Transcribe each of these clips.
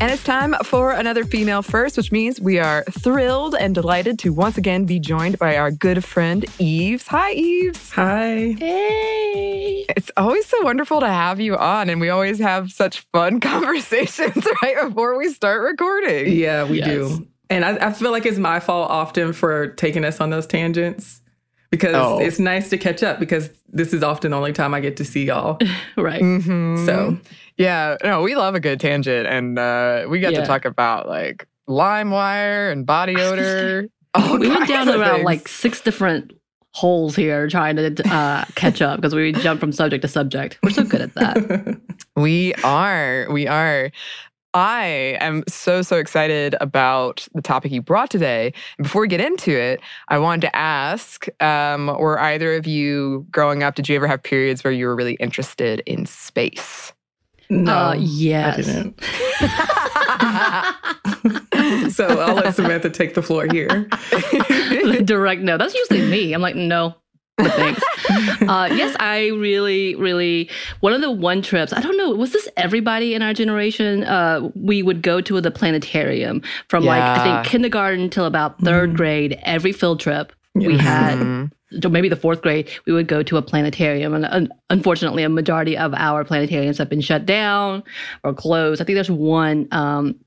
And it's time for another Female First, which means we are thrilled and delighted to once again be joined by our good friend, Eves. Hi, Eves. Hi. Hey. It's always so wonderful to have you on, and we always have such fun conversations right before we start recording. Yeah, we do. And I feel like it's my fault often for taking us on those tangents. Because it's nice to catch up, because this is often the only time I get to see y'all. Right. Mm-hmm. So, yeah. No, we love a good tangent. And we got to talk about, like, LimeWire and body odor. We went down to about, like, 6 different holes here trying to catch up, because we jump from subject to subject. We're so good at that. We are. I am so excited about the topic you brought today. And before we get into it, I wanted to ask, were either of you growing up, did you ever have periods where you were really interested in space? No, yes. I didn't. So I'll let Samantha take the floor here. Direct no. That's usually me. I'm like, no. Thanks. Yes, I really, one trips, I don't know, was this everybody in our generation? We would go to the planetarium from I think kindergarten till about third grade. Every field trip we had, maybe the fourth grade, we would go to a planetarium. And unfortunately, a majority of our planetariums have been shut down or closed. I think there's one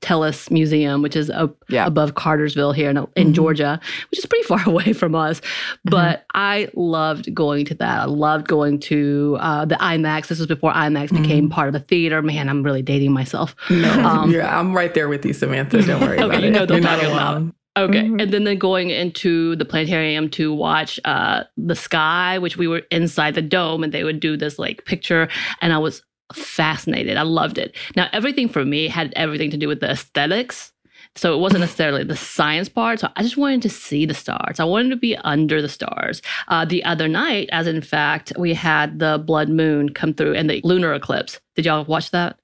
TELUS Museum, which is above Cartersville here in Georgia, which is pretty far away from us. But I loved going to that. I loved going to the IMAX. This was before IMAX became part of the theater. Man, I'm really dating myself. No, I'm right there with you, Samantha. Don't worry about it. You know, don't talk about it. Okay, and then going into the planetarium to watch the sky, which we were inside the dome, and they would do this like picture, and I was fascinated. I loved it. Now, everything for me had everything to do with the aesthetics, so it wasn't necessarily the science part. So I just wanted to see the stars. I wanted to be under the stars. The other night, as in fact, we had the blood moon come through and the lunar eclipse. Did y'all watch that?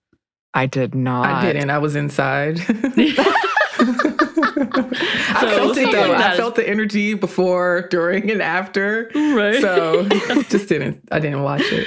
I did not. I didn't. I was inside. I felt the energy before, during, and after. Right. So I didn't watch it.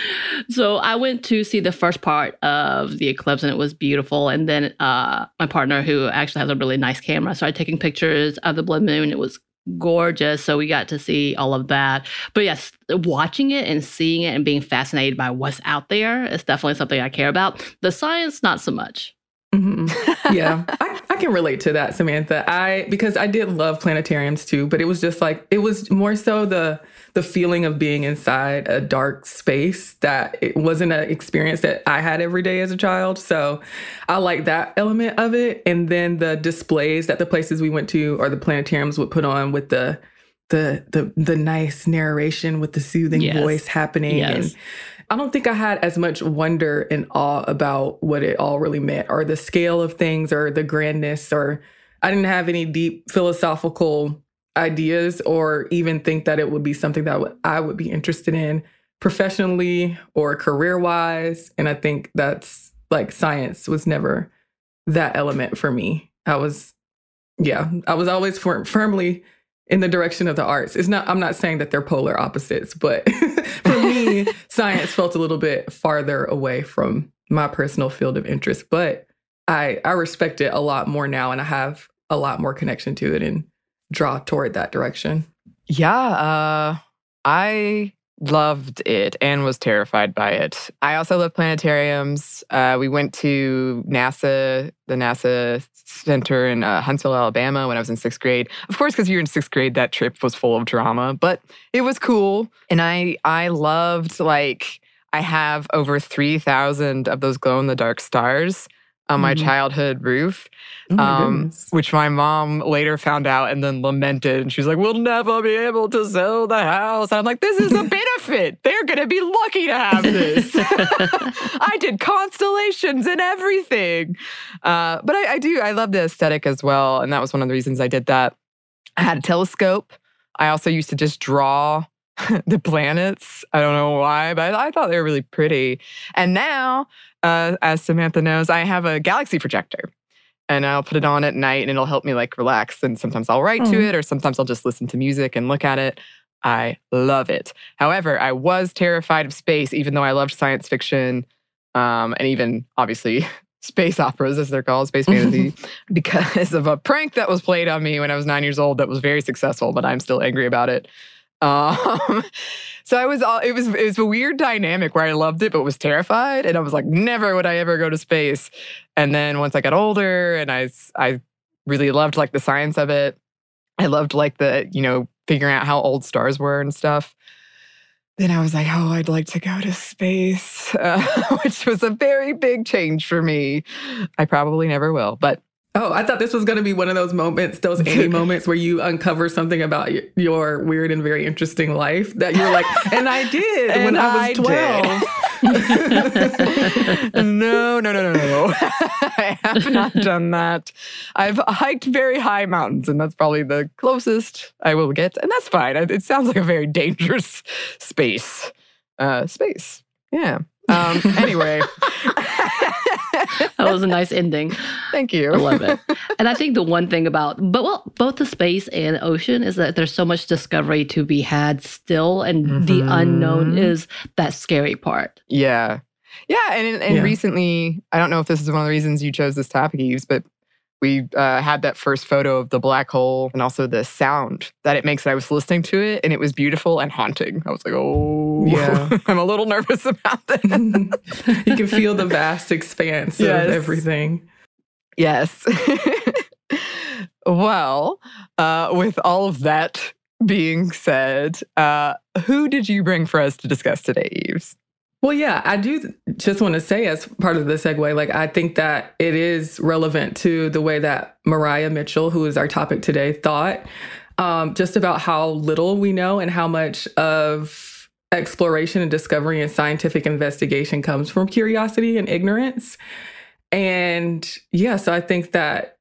So I went to see the first part of the eclipse, and it was beautiful. And then my partner, who actually has a really nice camera, started taking pictures of the blood moon. It was gorgeous. So we got to see all of that. But yes, watching it and seeing it and being fascinated by what's out there is definitely something I care about. The science, not so much. Mm-hmm. Yeah, I can relate to that, Samantha. Because I did love planetariums too, but it was just like, it was more so the feeling of being inside a dark space, that it wasn't an experience that I had every day as a child. So I like that element of it. And then the displays that the places we went to or the planetariums would put on with the nice narration with the soothing voice happening. Yes. And I don't think I had as much wonder and awe about what it all really meant or the scale of things or the grandness, or I didn't have any deep philosophical ideas or even think that it would be something that I would be interested in professionally or career-wise. And I think that's like science was never that element for me. I was always firmly in the direction of the arts. I'm not saying that they're polar opposites, but for me, science felt a little bit farther away from my personal field of interest. But I respect it a lot more now, and I have a lot more connection to it and draw toward that direction. Yeah, I loved it and was terrified by it. I also love planetariums. We went to the NASA Center in Huntsville, Alabama when I was in sixth grade. Of course, because you're in sixth grade, that trip was full of drama, but it was cool. And I loved, like, I have over 3,000 of those glow-in-the-dark stars on my childhood roof, which my mom later found out and then lamented. And she's like, we'll never be able to sell the house. And I'm like, this is a benefit. They're going to be lucky to have this. I did constellations and everything. But I love the aesthetic as well. And that was one of the reasons I did that. I had a telescope. I also used to just draw the planets. I don't know why, but I thought they were really pretty. And now, as Samantha knows, I have a galaxy projector, and I'll put it on at night, and it'll help me like relax. And sometimes I'll write to it, or sometimes I'll just listen to music and look at it. I love it. However, I was terrified of space, even though I loved science fiction, and even obviously space operas, as they're called, space fantasy, because of a prank that was played on me when I was 9 years old that was very successful, but I'm still angry about it. So it was a weird dynamic where I loved it, but was terrified. And I was like, never would I ever go to space. And then once I got older and I really loved like the science of it. I loved like the, figuring out how old stars were and stuff. Then I was like, oh, I'd like to go to space, which was a very big change for me. I probably never will, but. Oh, I thought this was going to be one of those moments, those Annie moments where you uncover something about your weird and very interesting life that you're like, and I did and when I was 12. No. I have not done that. I've hiked very high mountains, and that's probably the closest I will get. And that's fine. It sounds like a very dangerous space. Yeah. Anyway. That was a nice ending. Thank you. I love it. And I think the one thing both the space and ocean is that there's so much discovery to be had still, and the unknown is that scary part. Yeah. Yeah, and recently, I don't know if this is one of the reasons you chose this topic, Eves, but we had that first photo of the black hole and also the sound that it makes. I was listening to it, and it was beautiful and haunting. I was like, oh, yeah. I'm a little nervous about that. You can feel the vast expanse of everything. Yes. Well, with all of that being said, who did you bring for us to discuss today, Eves? Well, yeah, I do just want to say as part of the segue, like I think that it is relevant to the way that Maria Mitchell, who is our topic today, thought just about how little we know and how much of exploration and discovery and scientific investigation comes from curiosity and ignorance. And yeah, so I think that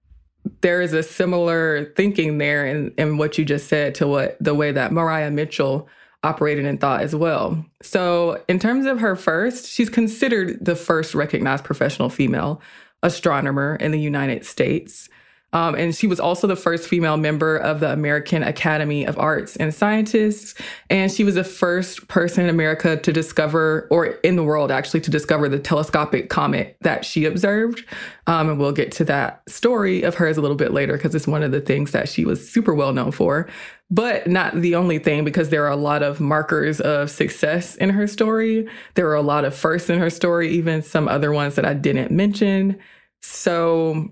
there is a similar thinking there in what you just said to what the way that Maria Mitchell operated in thought as well. So in terms of her first, she's considered the first recognized professional female astronomer in the United States. And she was also the first female member of the American Academy of Arts and Sciences. And she was the first person in America to discover, or in the world actually, to discover the telescopic comet that she observed. And we'll get to that story of hers a little bit later because it's one of the things that she was super well known for. But not the only thing, because there are a lot of markers of success in her story. There are a lot of firsts in her story, even some other ones that I didn't mention. So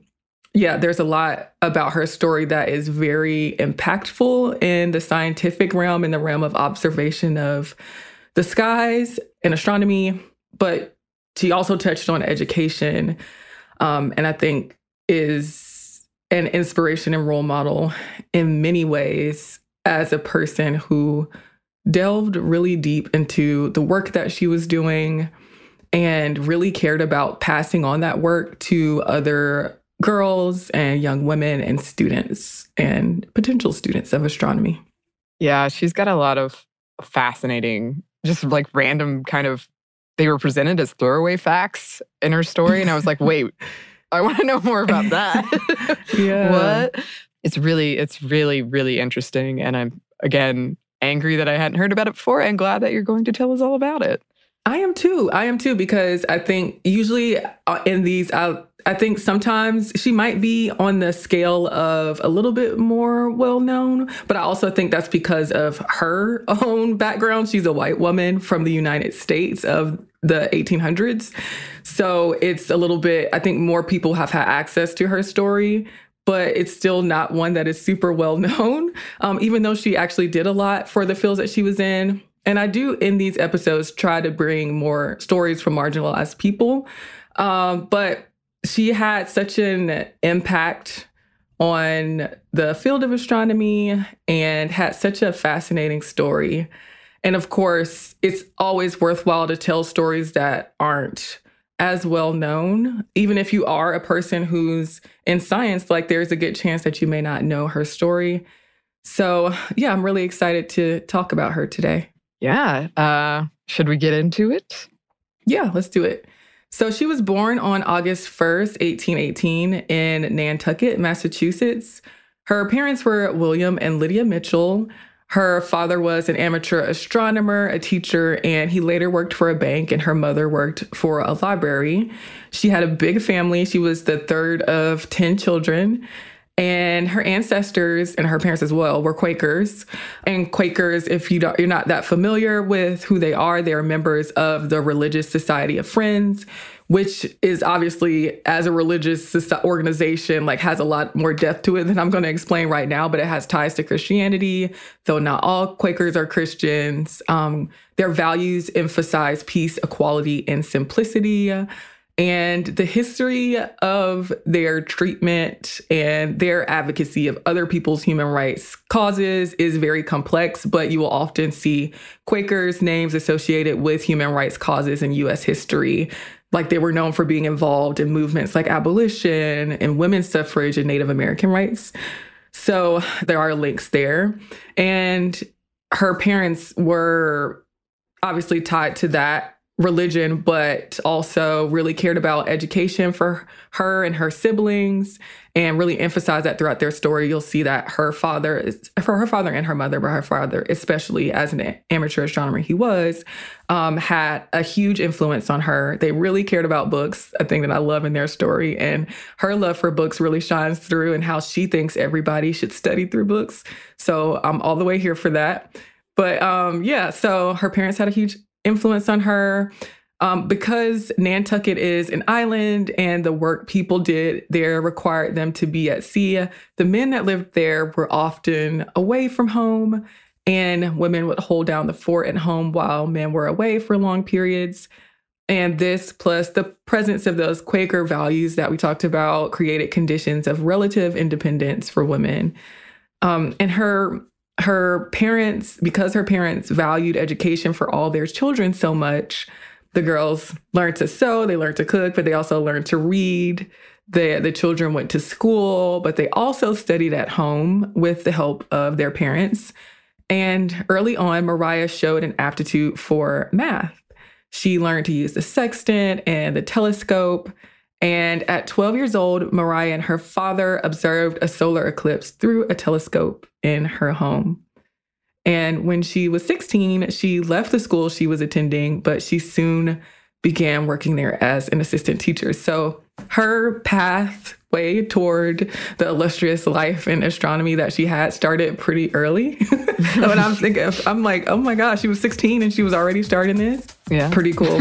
yeah, there's a lot about her story that is very impactful in the scientific realm, in the realm of observation of the skies and astronomy. But she also touched on education, and I think is an inspiration and role model in many ways as a person who delved really deep into the work that she was doing and really cared about passing on that work to other girls and young women and students and potential students of astronomy. Yeah, she's got a lot of fascinating, just like random kind of, they were presented as throwaway facts in her story. And I was like, wait, I want to know more about that. Yeah. What? It's really interesting. And I'm, again, angry that I hadn't heard about it before and glad that you're going to tell us all about it. I am too, because I think usually in these, I think sometimes she might be on the scale of a little bit more well-known, but I also think that's because of her own background. She's a white woman from the United States of the 1800s. So it's a little bit, I think more people have had access to her story, but it's still not one that is super well-known, even though she actually did a lot for the fields that she was in. And I do, in these episodes, try to bring more stories from marginalized people, but she had such an impact on the field of astronomy and had such a fascinating story. And of course, it's always worthwhile to tell stories that aren't as well known. Even if you are a person who's in science, like there's a good chance that you may not know her story. So yeah, I'm really excited to talk about her today. Yeah. Should we get into it? Yeah, let's do it. So she was born on August 1st, 1818 in Nantucket, Massachusetts. Her parents were William and Lydia Mitchell. Her father was an amateur astronomer, a teacher, and he later worked for a bank, and her mother worked for a library. She had a big family. She was the third of 10 children. And her ancestors and her parents as well were Quakers. And Quakers, if you're not that familiar with who they are members of the Religious Society of Friends, which is obviously, as a religious organization, like has a lot more depth to it than I'm going to explain right now, but it has ties to Christianity, though not all Quakers are Christians. Their values emphasize peace, equality, and simplicity. And the history of their treatment and their advocacy of other people's human rights causes is very complex, but you will often see Quakers' names associated with human rights causes in U.S. history. Like they were known for being involved in movements like abolition and women's suffrage and Native American rights. So there are links there. And her parents were obviously tied to that religion, but also really cared about education for her and her siblings and really emphasized that throughout their story. You'll see that her father and her mother, but her father, especially as an amateur astronomer he was, had a huge influence on her. They really cared about books, a thing that I love in their story. And her love for books really shines through and how she thinks everybody should study through books. So I'm all the way here for that. But so her parents had a huge influence on her. Because Nantucket is an island and the work people did there required them to be at sea, the men that lived there were often away from home, and women would hold down the fort at home while men were away for long periods. And this, plus the presence of those Quaker values that we talked about, created conditions of relative independence for women. And her parents, because her parents valued education for all their children so much, the girls learned to sew, they learned to cook, but they also learned to read. The children went to school, but they also studied at home with the help of their parents. And early on, Maria showed an aptitude for math. She learned to use the sextant and the telescope. And at 12 years old, Maria and her father observed a solar eclipse through a telescope in her home. And when she was 16, she left the school she was attending, but she soon began working there as an assistant teacher. So her pathway toward the illustrious life in astronomy that she had started pretty early. When I'm thinking, I'm like, oh my gosh, she was 16 and she was already starting this? Yeah. Pretty cool.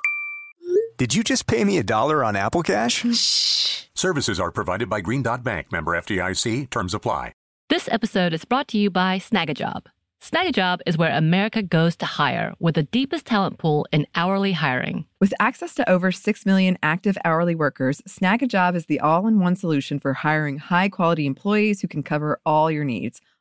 Did you just pay me $1 on Apple Cash? Shh. Services are provided by Green Dot Bank, member FDIC. Terms apply. This episode is brought to you by Snagajob. Snagajob is where America goes to hire, with the deepest talent pool in hourly hiring. With access to over 6 million active hourly workers, Snagajob is the all-in-one solution for hiring high-quality employees who can cover all your needs.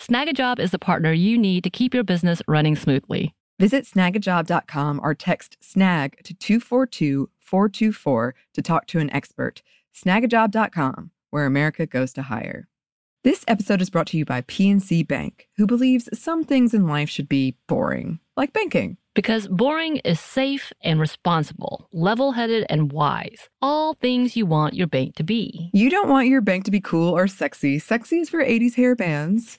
Snagajob is the partner you need to keep your business running smoothly. Visit snagajob.com or text SNAG to 242-424 to talk to an expert. Snagajob.com, where America goes to hire. This episode is brought to you by PNC Bank, who believes some things in life should be boring, like banking. Because boring is safe and responsible, level-headed and wise. All things you want your bank to be. You don't want your bank to be cool or sexy. Sexy is for 80s hair bands,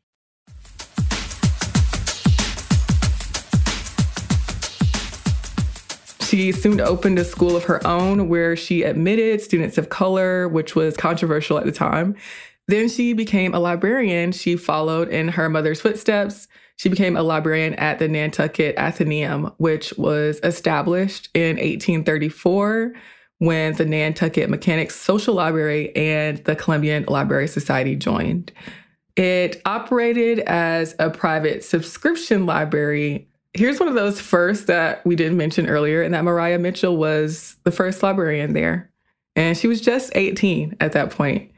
She soon opened a school of her own where she admitted students of color, which was controversial at the time. Then she became a librarian. She followed in her mother's footsteps. She became a librarian at the Nantucket Athenaeum, which was established in 1834 when the Nantucket Mechanics Social Library and the Columbian Library Society joined. It operated as a private subscription library. Here's one of those firsts that we didn't mention earlier, and that Maria Mitchell was the first librarian there. And she was just 18 at that point.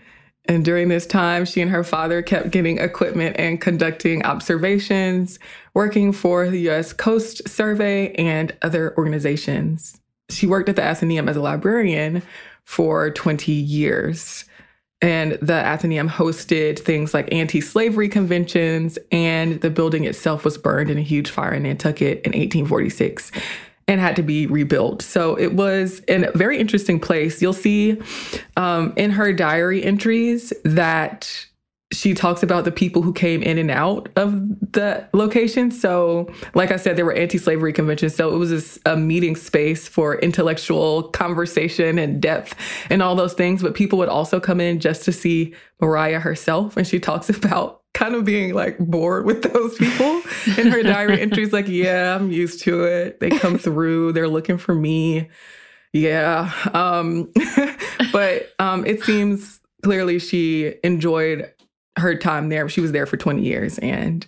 And during this time, she and her father kept getting equipment and conducting observations, working for the U.S. Coast Survey and other organizations. She worked at the Athenaeum as a librarian for 20 years. And the Athenaeum hosted things like anti-slavery conventions, and the building itself was burned in a huge fire in Nantucket in 1846 and had to be rebuilt. So it was a very interesting place. You'll see in her diary entries that she talks about the people who came in and out of the location. So like I said, there were anti-slavery conventions. So it was a meeting space for intellectual conversation and depth and all those things. But people would also come in just to see Maria herself. And she talks about kind of being like bored with those people in her diary entries. Like, yeah, I'm used to it. They come through. They're looking for me. Yeah. But it seems clearly she enjoyed her time there. She was there for 20 years. And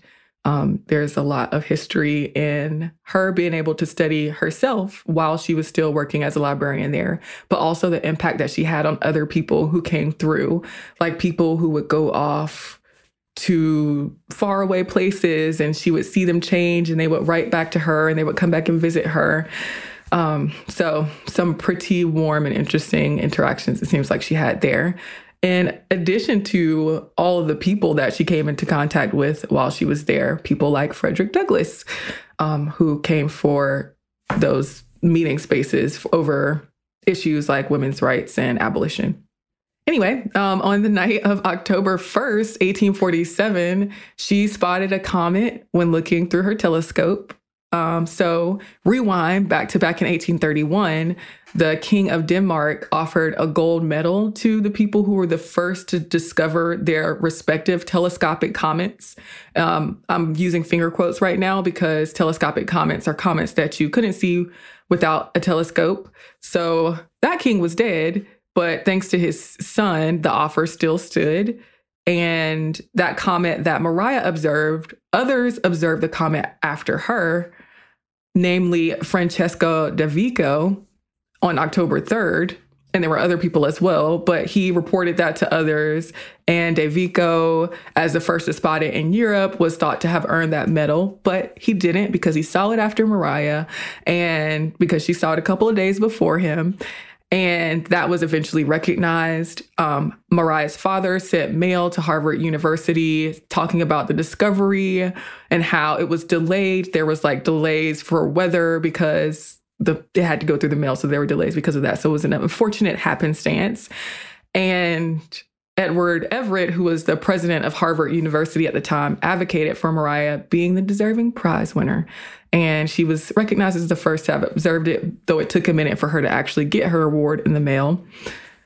there's a lot of history in her being able to study herself while she was still working as a librarian there, but also the impact that she had on other people who came through, like people who would go off to faraway places, and she would see them change, and they would write back to her, and they would come back and visit her. So some pretty warm and interesting interactions it seems like she had there, in addition to all of the people that she came into contact with while she was there, people like Frederick Douglass, who came for those meeting spaces over issues like women's rights and abolition. Anyway, on the night of October 1st, 1847, she spotted a comet when looking through her telescope. So rewind back in 1831, the King of Denmark offered a gold medal to the people who were the first to discover their respective telescopic comets. I'm using finger quotes right now because telescopic comets are comets that you couldn't see without a telescope. So that king was dead. But thanks to his son, the offer still stood. And that comet that Maria observed, others observed the comet after her, namely Francesco De Vico on October 3rd. And there were other people as well, but he reported that to others. And De Vico, as the first to spot it in Europe, was thought to have earned that medal, but he didn't because he saw it after Maria and because she saw it a couple of days before him. And that was eventually recognized. Maria's father sent mail to Harvard University talking about the discovery and how it was delayed. There was delays for weather because it had to go through the mail. So there were delays because of that. So it was an unfortunate happenstance. And Edward Everett, who was the president of Harvard University at the time, advocated for Maria being the deserving prize winner. And she was recognized as the first to have observed it, though it took a minute for her to actually get her award in the mail.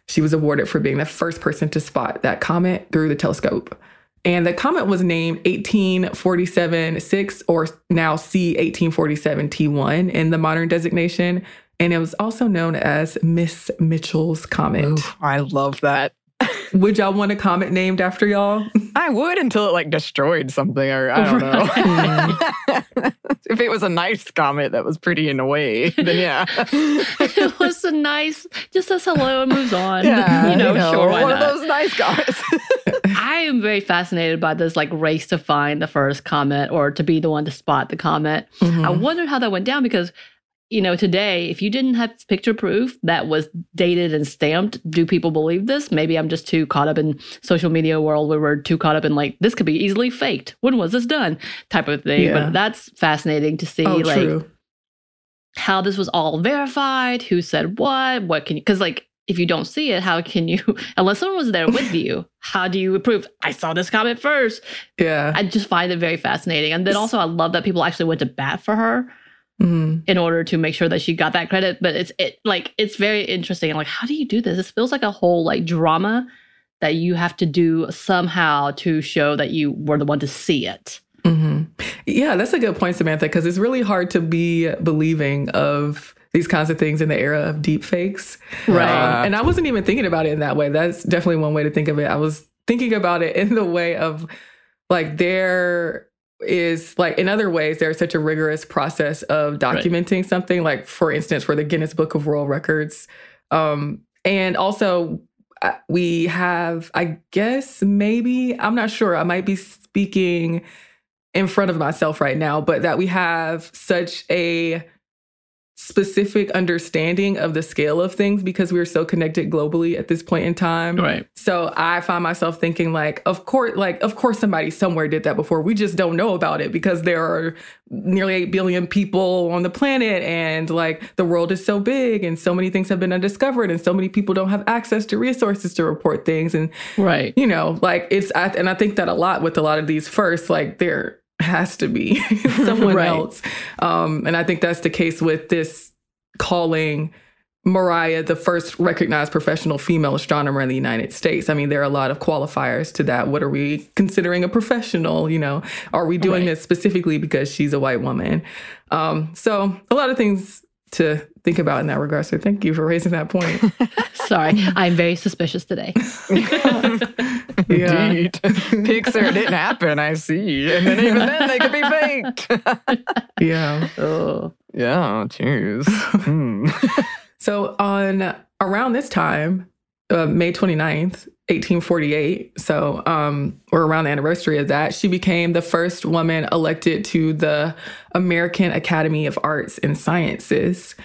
She was awarded for being the first person to spot that comet through the telescope. And the comet was named 1847-6, or now C-1847-T1 in the modern designation. And it was also known as Miss Mitchell's Comet. Oof, I love that. Would y'all want a comet named after y'all? I would, until it destroyed something, or I don't know. If it was a nice comet that was pretty in a way, then yeah. It was a nice, just says hello and moves on. Yeah, sure, why not? One of those nice comets. I am very fascinated by this race to find the first comet or to be the one to spot the comet. Mm-hmm. I wondered how that went down because today, if you didn't have picture proof that was dated and stamped, do people believe this? Maybe I'm just too caught up in social media world where we're too caught up in this could be easily faked. When was this done? Type of thing. Yeah. But that's fascinating to see how this was all verified, who said what can you, because if you don't see it, how can you, unless someone was there with you, how do you prove I saw this comment first? Yeah. I just find it very fascinating. And then also I love that people actually went to bat for her. Mm-hmm. In order to make sure that she got that credit. But it's very interesting. I'm how do you do this? This feels like a whole drama that you have to do somehow to show that you were the one to see it. Mm-hmm. Yeah, that's a good point, Samantha, because it's really hard to be believing of these kinds of things in the era of deep fakes. Right. And I wasn't even thinking about it in that way. That's definitely one way to think of it. I was thinking about it in the way of there is in other ways, there's such a rigorous process of documenting something, for instance, for the Guinness Book of World Records. And also we have, I guess, maybe, I'm not sure, I might be speaking in front of myself right now, but that we have such a specific understanding of the scale of things because we're so connected globally at this point in time. Right. So I find myself thinking of course somebody somewhere did that before. We just don't know about it because there are nearly 8 billion people on the planet and the world is so big and so many things have been undiscovered and so many people don't have access to resources to report things. And, right. I think that a lot with a lot of these firsts, they're has to be someone right. else. And I think that's the case with this calling Maria the first recognized professional female astronomer in the United States. I mean, there are a lot of qualifiers to that. What are we considering a professional? Are we doing this specifically because she's a white woman? So a lot of things to think about in that regard. So thank you for raising that point. Sorry, I'm very suspicious today. Yeah. Indeed. Pixar didn't happen, I see. And then even then, they could be faked. Yeah. Oh. Yeah, cheers. So on around this time, May 29th, 1848, so or around the anniversary of that, she became the first woman elected to the American Academy of Arts and Sciences.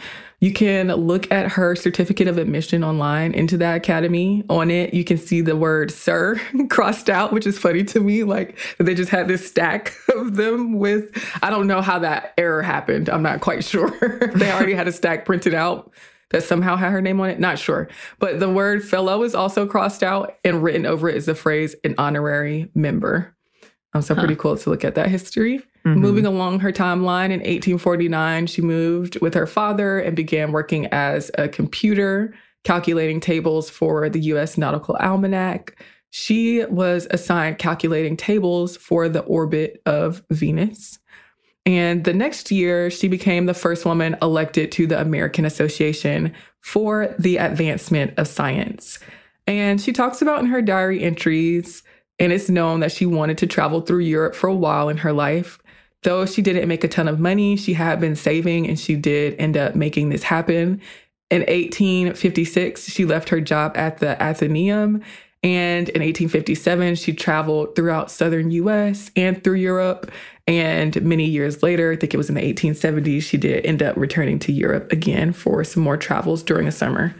You can look at her certificate of admission online into that academy. On it, you can see the word "sir" crossed out, which is funny to me. They just had this stack of them with, I don't know how that error happened. I'm not quite sure. They already had a stack printed out that somehow had her name on it. Not sure. But the word "fellow" is also crossed out, and written over it is the phrase "an honorary member." So pretty cool to look at that history. Mm-hmm. Moving along her timeline, in 1849, she moved with her father and began working as a computer, calculating tables for the U.S. Nautical Almanac. She was assigned calculating tables for the orbit of Venus. And the next year, she became the first woman elected to the American Association for the Advancement of Science. And she talks about in her diary entries, and it's known that she wanted to travel through Europe for a while in her life. Though she didn't make a ton of money, she had been saving, and she did end up making this happen. In 1856, she left her job at the Athenaeum, and in 1857, she traveled throughout southern U.S. and through Europe. And many years later, I think it was in the 1870s, she did end up returning to Europe again for some more travels during a summer.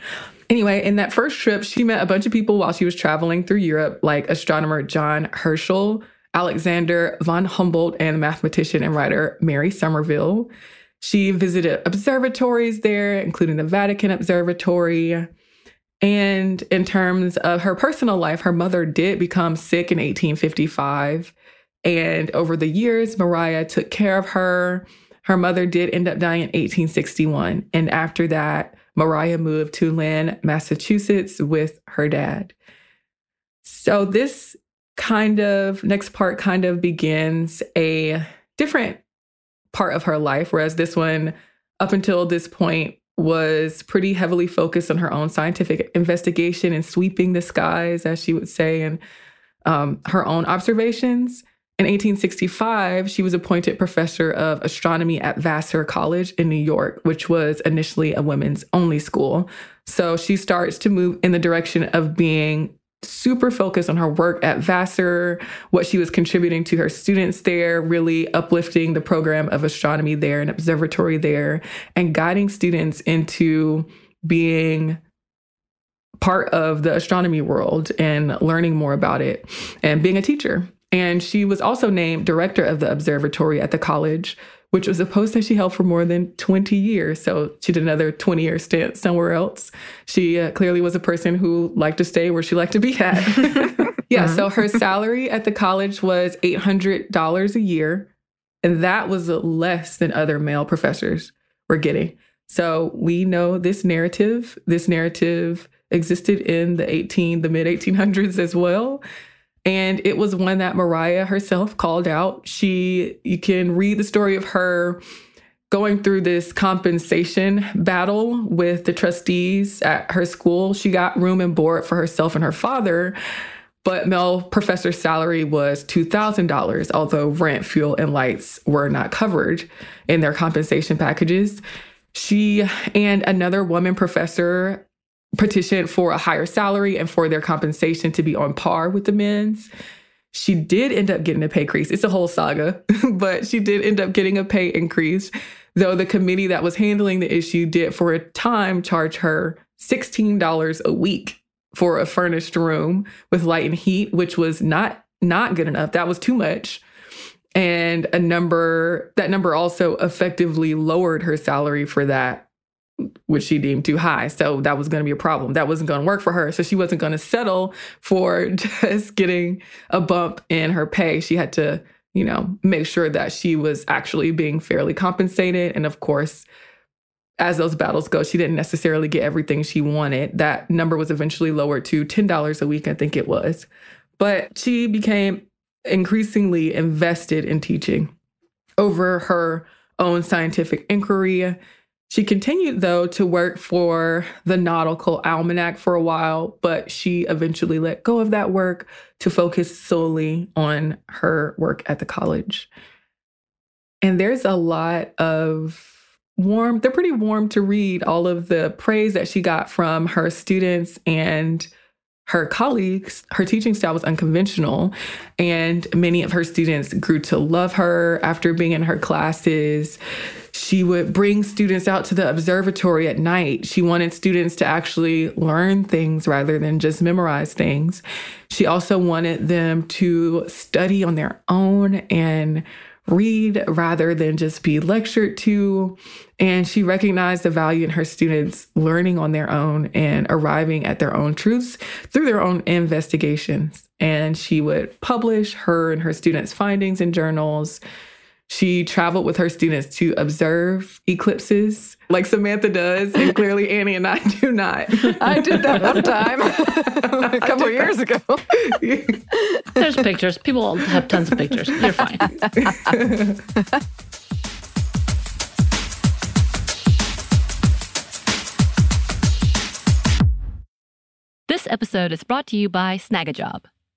Anyway, in that first trip, she met a bunch of people while she was traveling through Europe, like astronomer John Herschel, Alexander von Humboldt, and mathematician and writer Mary Somerville. She visited observatories there, including the Vatican Observatory. And in terms of her personal life, her mother did become sick in 1855. And over the years, Maria took care of her. Her mother did end up dying in 1861. And after that, Maria moved to Lynn, Massachusetts with her dad. So this kind of next part kind of begins a different part of her life, whereas this one up until this point was pretty heavily focused on her own scientific investigation and sweeping the skies, as she would say, and her own observations. In 1865, she was appointed professor of astronomy at Vassar College in New York, which was initially a women's only school. So she starts to move in the direction of being super focused on her work at Vassar, what she was contributing to her students there, really uplifting the program of astronomy there and observatory there, and guiding students into being part of the astronomy world and learning more about it and being a teacher. And she was also named director of the observatory at the college, which was a post that she held for more than 20 years. So she did another 20-year stint somewhere else. She clearly was a person who liked to stay where she liked to be at. Yeah, so her salary at the college was $800 a year, and that was less than other male professors were getting. So we know this narrative existed in the mid-1800s as well. And it was one that Maria herself called out. You can read the story of her going through this compensation battle with the trustees at her school. She got room and board for herself and her father, but male professor's salary was $2,000, although rent, fuel, and lights were not covered in their compensation packages. She and another woman professor petitioned for a higher salary and for their compensation to be on par with the men's. She did end up getting a pay increase. It's a whole saga, but she did end up getting a pay increase, though the committee that was handling the issue did for a time charge her $16 a week for a furnished room with light and heat, which was not good enough. That was too much. And that number also effectively lowered her salary for that, which she deemed too high. So that was going to be a problem. That wasn't going to work for her. So she wasn't going to settle for just getting a bump in her pay. She had to, make sure that she was actually being fairly compensated. And of course, as those battles go, she didn't necessarily get everything she wanted. That number was eventually lowered to $10 a week, I think it was. But she became increasingly invested in teaching over her own scientific inquiry. She continued, though, to work for the Nautical Almanac for a while, but she eventually let go of that work to focus solely on her work at the college. And there's a lot of they're pretty warm to read, all of the praise that she got from her students and her colleagues. Her teaching style was unconventional, and many of her students grew to love her after being in her classes. She would bring students out to the observatory at night. She wanted students to actually learn things rather than just memorize things. She also wanted them to study on their own and read rather than just be lectured to. And she recognized the value in her students learning on their own and arriving at their own truths through their own investigations. And she would publish her and her students' findings in journals. She traveled with her students to observe eclipses like Samantha does, and clearly Annie and I do not. I did that one time a couple years ago. There's pictures. People have tons of pictures. You're fine. This episode is brought to you by Snagajob.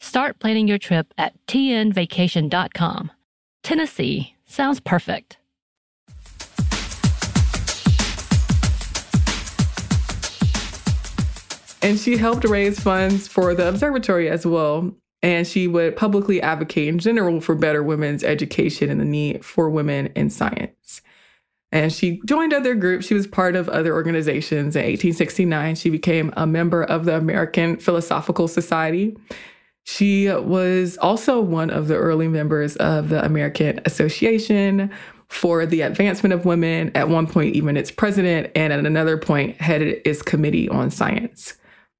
Start planning your trip at tnvacation.com. Tennessee sounds perfect. And she helped raise funds for the observatory as well. And she would publicly advocate in general for better women's education and the need for women in science. And she joined other groups. She was part of other organizations. In 1869, she became a member of the American Philosophical Society. She was also one of the early members of the American Association for the Advancement of Women, at one point even its president, and at another point headed its Committee on Science.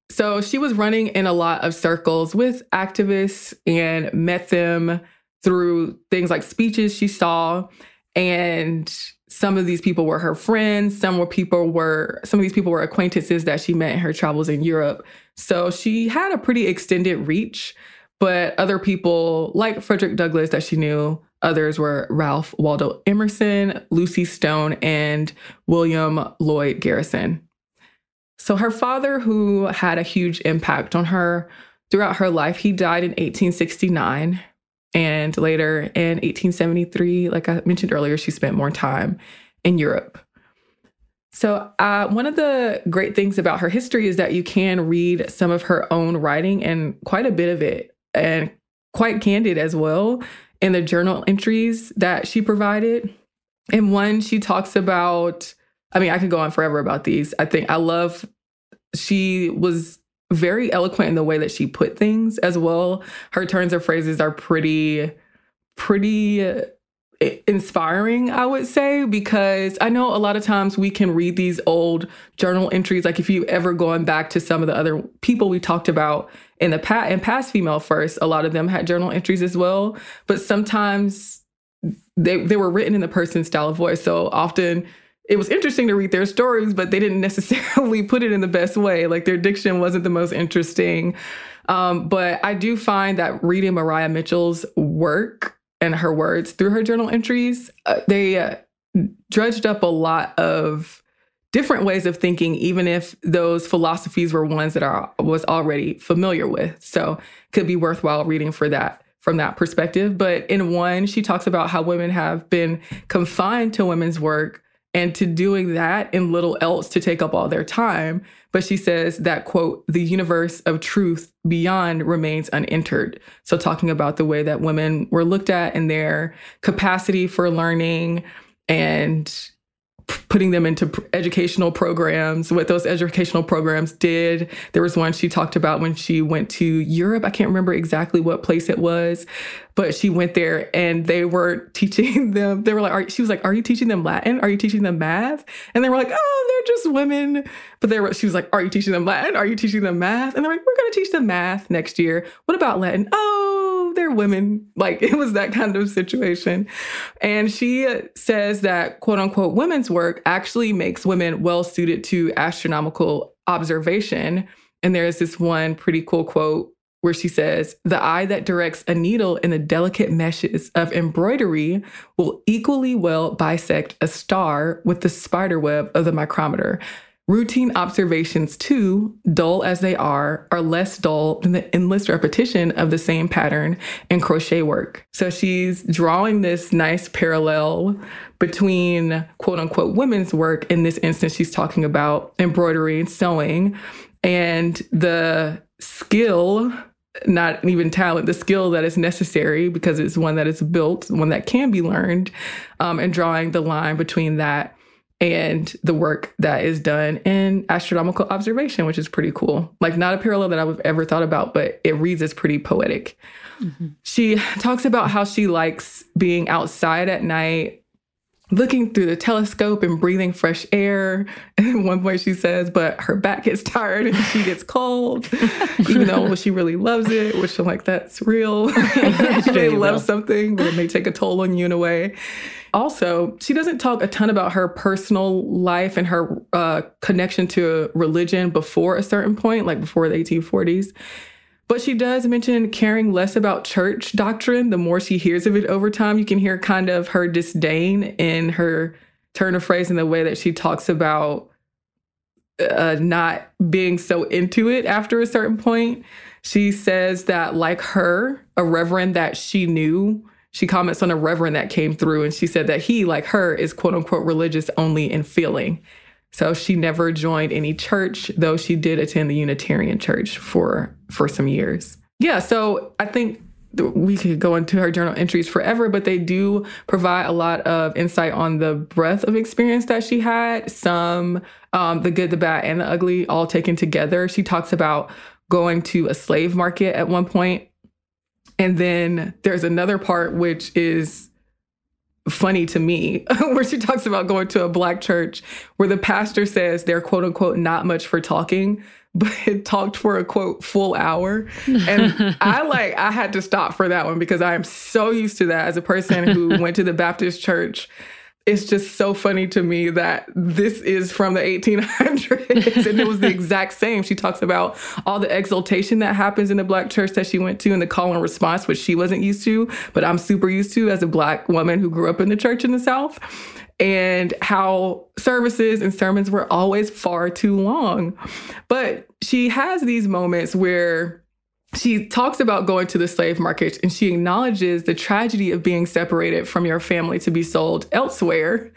So she was running in a lot of circles with activists and met them through things like speeches she saw. And some of these people were her friends. Some of these people were acquaintances that she met in her travels in Europe. So she had a pretty extended reach, but other people like Frederick Douglass that she knew, others were Ralph Waldo Emerson, Lucy Stone, and William Lloyd Garrison. So her father, who had a huge impact on her throughout her life, he died in 1869. And later in 1873, like I mentioned earlier, she spent more time in Europe. So one of the great things about her history is that you can read some of her own writing, and quite a bit of it, and quite candid as well, in the journal entries that she provided. And one she talks about, I mean, I could go on forever about these. She was very eloquent in the way that she put things as well. Her turns of phrases are pretty inspiring, I would say, because I know a lot of times we can read these old journal entries. Like if you've ever gone back to some of the other people we talked about in the past, and past Female First, a lot of them had journal entries as well. But sometimes they were written in the person's style of voice. So often it was interesting to read their stories, but they didn't necessarily put it in the best way. Like their diction wasn't the most interesting. But I do find that reading Maria Mitchell's work and her words through her journal entries, they dredged up a lot of different ways of thinking, even if those philosophies were ones that I was already familiar with. So could be worthwhile reading for that. From that perspective. But in one, she talks about how women have been confined to women's work and to doing that and little else to take up all their time. But she says that, quote, the universe of truth beyond remains unentered. So talking about the way that women were looked at and their capacity for learning and putting them into educational programs, what those educational programs did. There was one she talked about when she went to Europe. I can't remember exactly what place it was, but she went there and they were teaching them. They were like, she was like, are you teaching them Latin? Are you teaching them math? And they were like, oh, they're just women. But she was like, are you teaching them Latin? Are you teaching them math? And they're like, we're going to teach them math next year. What about Latin? Oh, they're women. Like, it was that kind of situation. And she says that, quote unquote, women's work actually makes women well suited to astronomical observation. And there is this one pretty cool quote where she says, the eye that directs a needle in the delicate meshes of embroidery will equally well bisect a star with the spider web of the micrometer. Routine observations, too, dull as they are less dull than the endless repetition of the same pattern in crochet work. So she's drawing this nice parallel between, quote unquote, women's work. In this instance, she's talking about embroidery and sewing, and the skill, not even talent, the skill that is necessary, because it's one that is built, one that can be learned, and drawing the line between that and the work that is done in astronomical observation, which is pretty cool. Like, not a parallel that I would have ever thought about, but it reads as pretty poetic. Mm-hmm. She talks about how she likes being outside at night, looking through the telescope and breathing fresh air. At one point she says, but her back gets tired and she gets cold, even though she really loves it, which I'm like, that's real. She may love something, but it may take a toll on you in a way. Also, she doesn't talk a ton about her personal life and her connection to religion before a certain point, like before the 1840s. But she does mention caring less about church doctrine the more she hears of it over time. You can hear kind of her disdain in her turn of phrase and the way that she talks about not being so into it after a certain point. She says that, like her, a reverend that she knew, she comments on a reverend that came through, and she said that he, like her, is quote unquote religious only in feeling. So she never joined any church, though she did attend the Unitarian Church for some years. Yeah, so I think we could go into her journal entries forever, but they do provide a lot of insight on the breadth of experience that she had. Some, the good, the bad, and the ugly, all taken together. She talks about going to a slave market at one point. And then there's another part, which is funny to me, where she talks about going to a Black church where the pastor says they're, quote unquote, not much for talking, but it talked for a, quote, full hour. And I had to stop for that one, because I am so used to that as a person who went to the Baptist church. It's just so funny to me that this is from the 1800s and it was the exact same. She talks about all the exaltation that happens in the Black church that she went to and the call and response, which she wasn't used to, but I'm super used to as a Black woman who grew up in the church in the South, and how services and sermons were always far too long. But she has these moments where she talks about going to the slave market, and she acknowledges the tragedy of being separated from your family to be sold elsewhere.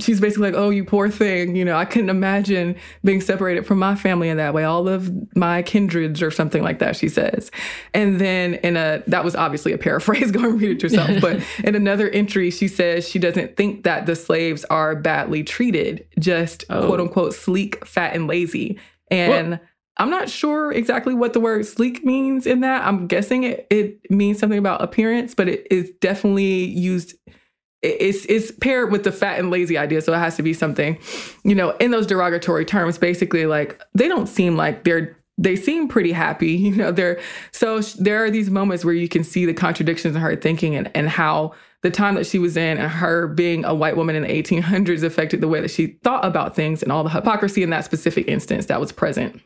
She's basically like, oh, you poor thing. You know, I couldn't imagine being separated from my family in that way. All of my kindreds or something like that, she says. And then that was obviously a paraphrase. Go and read it yourself. But in another entry, she says she doesn't think that the slaves are badly treated, just, quote unquote, sleek, fat, and lazy. And I'm not sure exactly what the word sleek means in that. I'm guessing it means something about appearance, but it is definitely used. It's paired with the fat and lazy idea. So it has to be something, you know, in those derogatory terms, basically, like, they don't seem like they seem pretty happy, you know, so there are these moments where you can see the contradictions in her thinking, and how the time that she was in and her being a white woman in the 1800s affected the way that she thought about things, and all the hypocrisy in that specific instance that was present.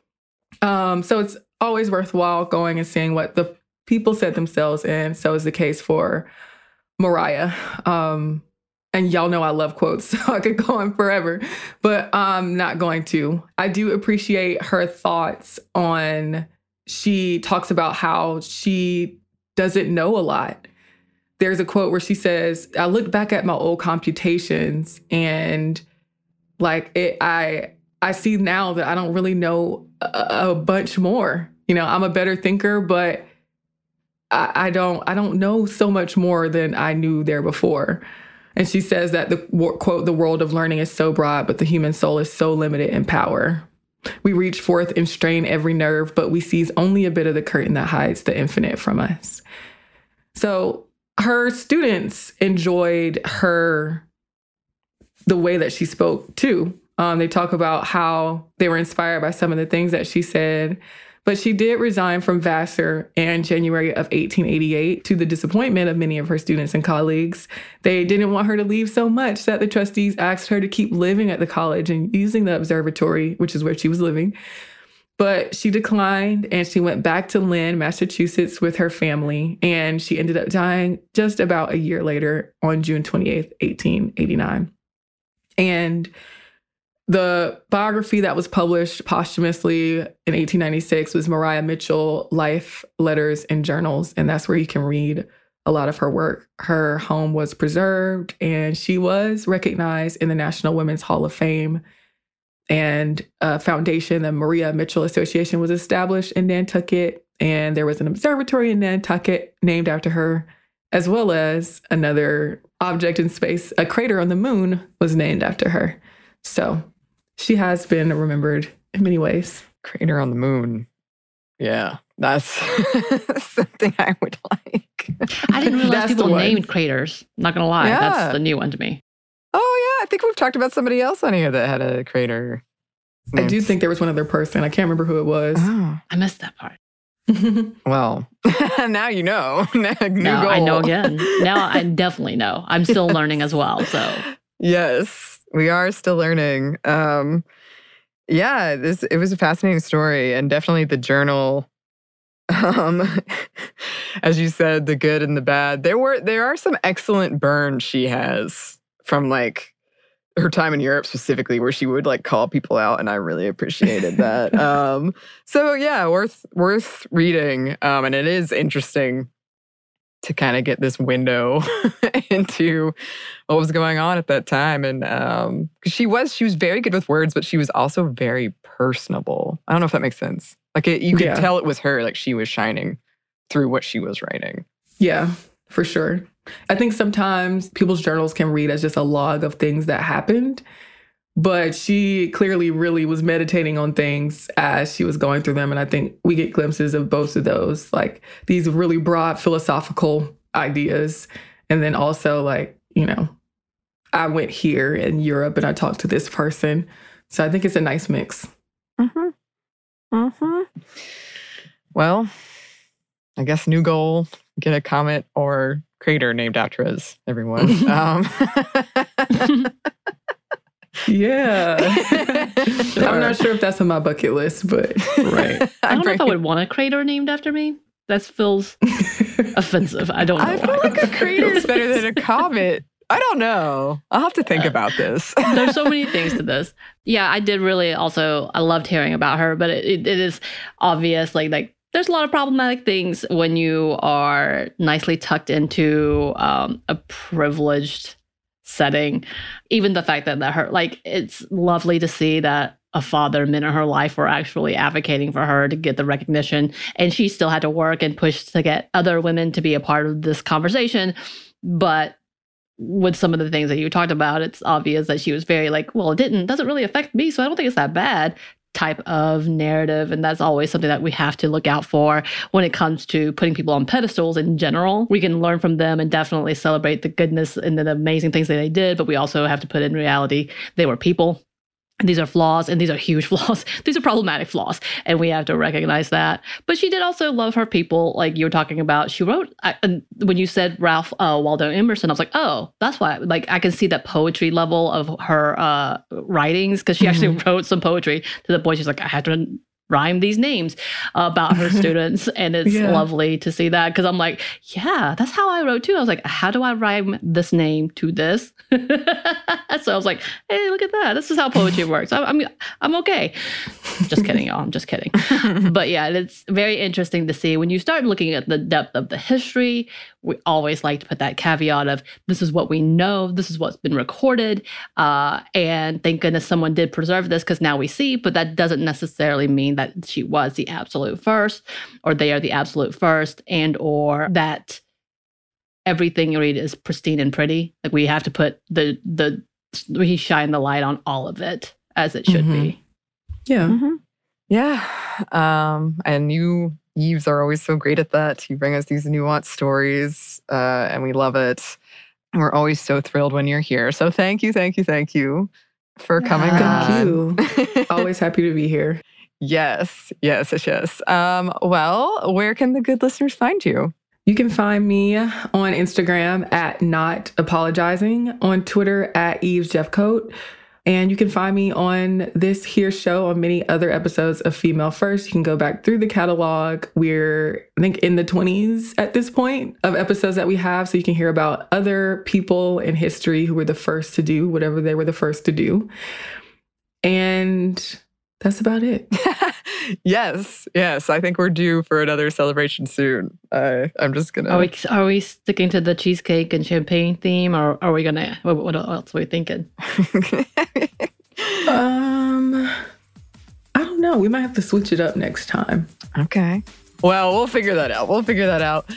So it's always worthwhile going and seeing what the people said themselves, and so is the case for Mariah. And y'all know I love quotes, so I could go on forever, but I'm not going to. I do appreciate her thoughts on, she talks about how she doesn't know a lot. There's a quote where she says, I look back at my old computations, and like I see now that I don't really know a bunch more. You know, I'm a better thinker, but I don't know so much more than I knew there before. And she says that, the quote, "The world of learning is so broad, but the human soul is so limited in power. We reach forth and strain every nerve, but we seize only a bit of the curtain that hides the infinite from us." So her students enjoyed her, the way that she spoke too. They talk about how they were inspired by some of the things that she said, but she did resign from Vassar in January of 1888 to the disappointment of many of her students and colleagues. They didn't want her to leave so much that the trustees asked her to keep living at the college and using the observatory, which is where she was living. But she declined, and she went back to Lynn, Massachusetts, with her family, and she ended up dying just about a year later on June 28th, 1889. And the biography that was published posthumously in 1896 was Maria Mitchell, Life, Letters, and Journals. And that's where you can read a lot of her work. Her home was preserved, and she was recognized in the National Women's Hall of Fame. And a foundation, the Maria Mitchell Association, was established in Nantucket. And there was an observatory in Nantucket named after her, as well as another object in space, a crater on the moon, was named after her. So she has been remembered in many ways. Crater on the moon. Yeah, that's something I would like. I didn't realize people named craters. Not going to lie, yeah. That's the new one to me. Oh, yeah. I think we've talked about somebody else on here that had a crater. I do think there was one other person. I can't remember who it was. Oh. I missed that part. Well, now you know. Now I know again. Now I definitely know. I'm still learning as well. So yes, we are still learning. It was a fascinating story, and definitely the journal. As you said, the good and the bad. There are some excellent burns she has from like her time in Europe specifically, where she would like call people out, and I really appreciated that. Worth reading. And it is interesting to kind of get this window into what was going on at that time. And she was very good with words, but she was also very personable. I don't know if that makes sense. Like you could tell it was her. Like she was shining through what she was writing. Yeah, for sure. I think sometimes people's journals can read as just a log of things that happened, but she clearly really was meditating on things as she was going through them. And I think we get glimpses of both of those, like these really broad philosophical ideas. And then also like, you know, I went here in Europe and I talked to this person. So I think it's a nice mix. Mm-hmm. Mm-hmm. Well, I guess new goal, get a comment or crater named after us, everyone. Yeah. Sure. I'm not sure if that's on my bucket list, but right. I don't know if I would want a crater named after me. That feels offensive. I don't know. I feel like a crater is better than a comet. I don't know. I'll have to think about this. There's so many things to this. Yeah, I did really also, I loved hearing about her, but it is obvious, like there's a lot of problematic things when you are nicely tucked into a privileged setting. Even the fact that her, like, it's lovely to see that a father, men in her life were actually advocating for her to get the recognition. And she still had to work and push to get other women to be a part of this conversation. But with some of the things that you talked about, it's obvious that she was very like, well, doesn't really affect me, so I don't think it's that bad type of narrative. And that's always something that we have to look out for when it comes to putting people on pedestals in general. We can learn from them and definitely celebrate the goodness and the amazing things that they did, but we also have to put in reality, they were people. These are flaws, and these are huge flaws. These are problematic flaws, and we have to recognize that. But she did also love her people, like you were talking about. She wrote, when you said Ralph Waldo Emerson, I was like, oh, that's why. Like, I can see that poetry level of her writings, because she actually wrote some poetry to the point she's like, I had to rhyme these names about her students. And it's lovely to see that, because I'm like, yeah, that's how I wrote too. I was like, how do I rhyme this name to this? So I was like, hey, look at that. This is how poetry works. I'm okay. Just kidding, y'all. I'm just kidding. But yeah, it's very interesting to see when you start looking at the depth of the history. We always like to put that caveat of this is what we know, this is what's been recorded, and thank goodness someone did preserve this because now we see, but that doesn't necessarily mean that she was the absolute first or they are the absolute first, and or that everything you read is pristine and pretty. Like we have to put he shined the light on all of it as it should be. Yeah. Mm-hmm. Yeah. And you, Eves, are always so great at that. You bring us these nuanced stories and we love it. And we're always so thrilled when you're here. So thank you for coming on. Thank you. Always happy to be here. Yes. Well, where can the good listeners find you? You can find me on Instagram at Not Apologizing, on Twitter at Eves Jeffcoat, and you can find me on this here show on many other episodes of Female First. You can go back through the catalog. We're, I think, in the 20s at this point of episodes that we have, so you can hear about other people in history who were the first to do whatever they were the first to do. And that's about it. Yes. I think we're due for another celebration soon. I'm just going to... Are we sticking to the cheesecake and champagne theme, or are we going to... What else are we thinking? I don't know. We might have to switch it up next time. Okay. Well, we'll figure that out.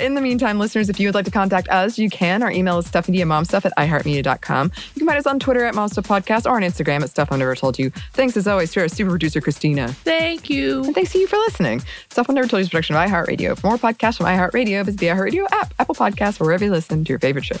In the meantime, listeners, if you would like to contact us, you can. Our email is stuffmediamomstuff@iheartmedia.com. You can find us on Twitter at MomStuffPodcast or on Instagram at Stuff I've Never Told You. Thanks, as always, to our super producer, Christina. Thank you. And thanks to you for listening. Stuff I've Never Told You is a production of iHeartRadio. For more podcasts from iHeartRadio, visit the iHeartRadio app, Apple Podcasts, or wherever you listen to your favorite shows.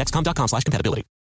Dexcom.com/compatibility.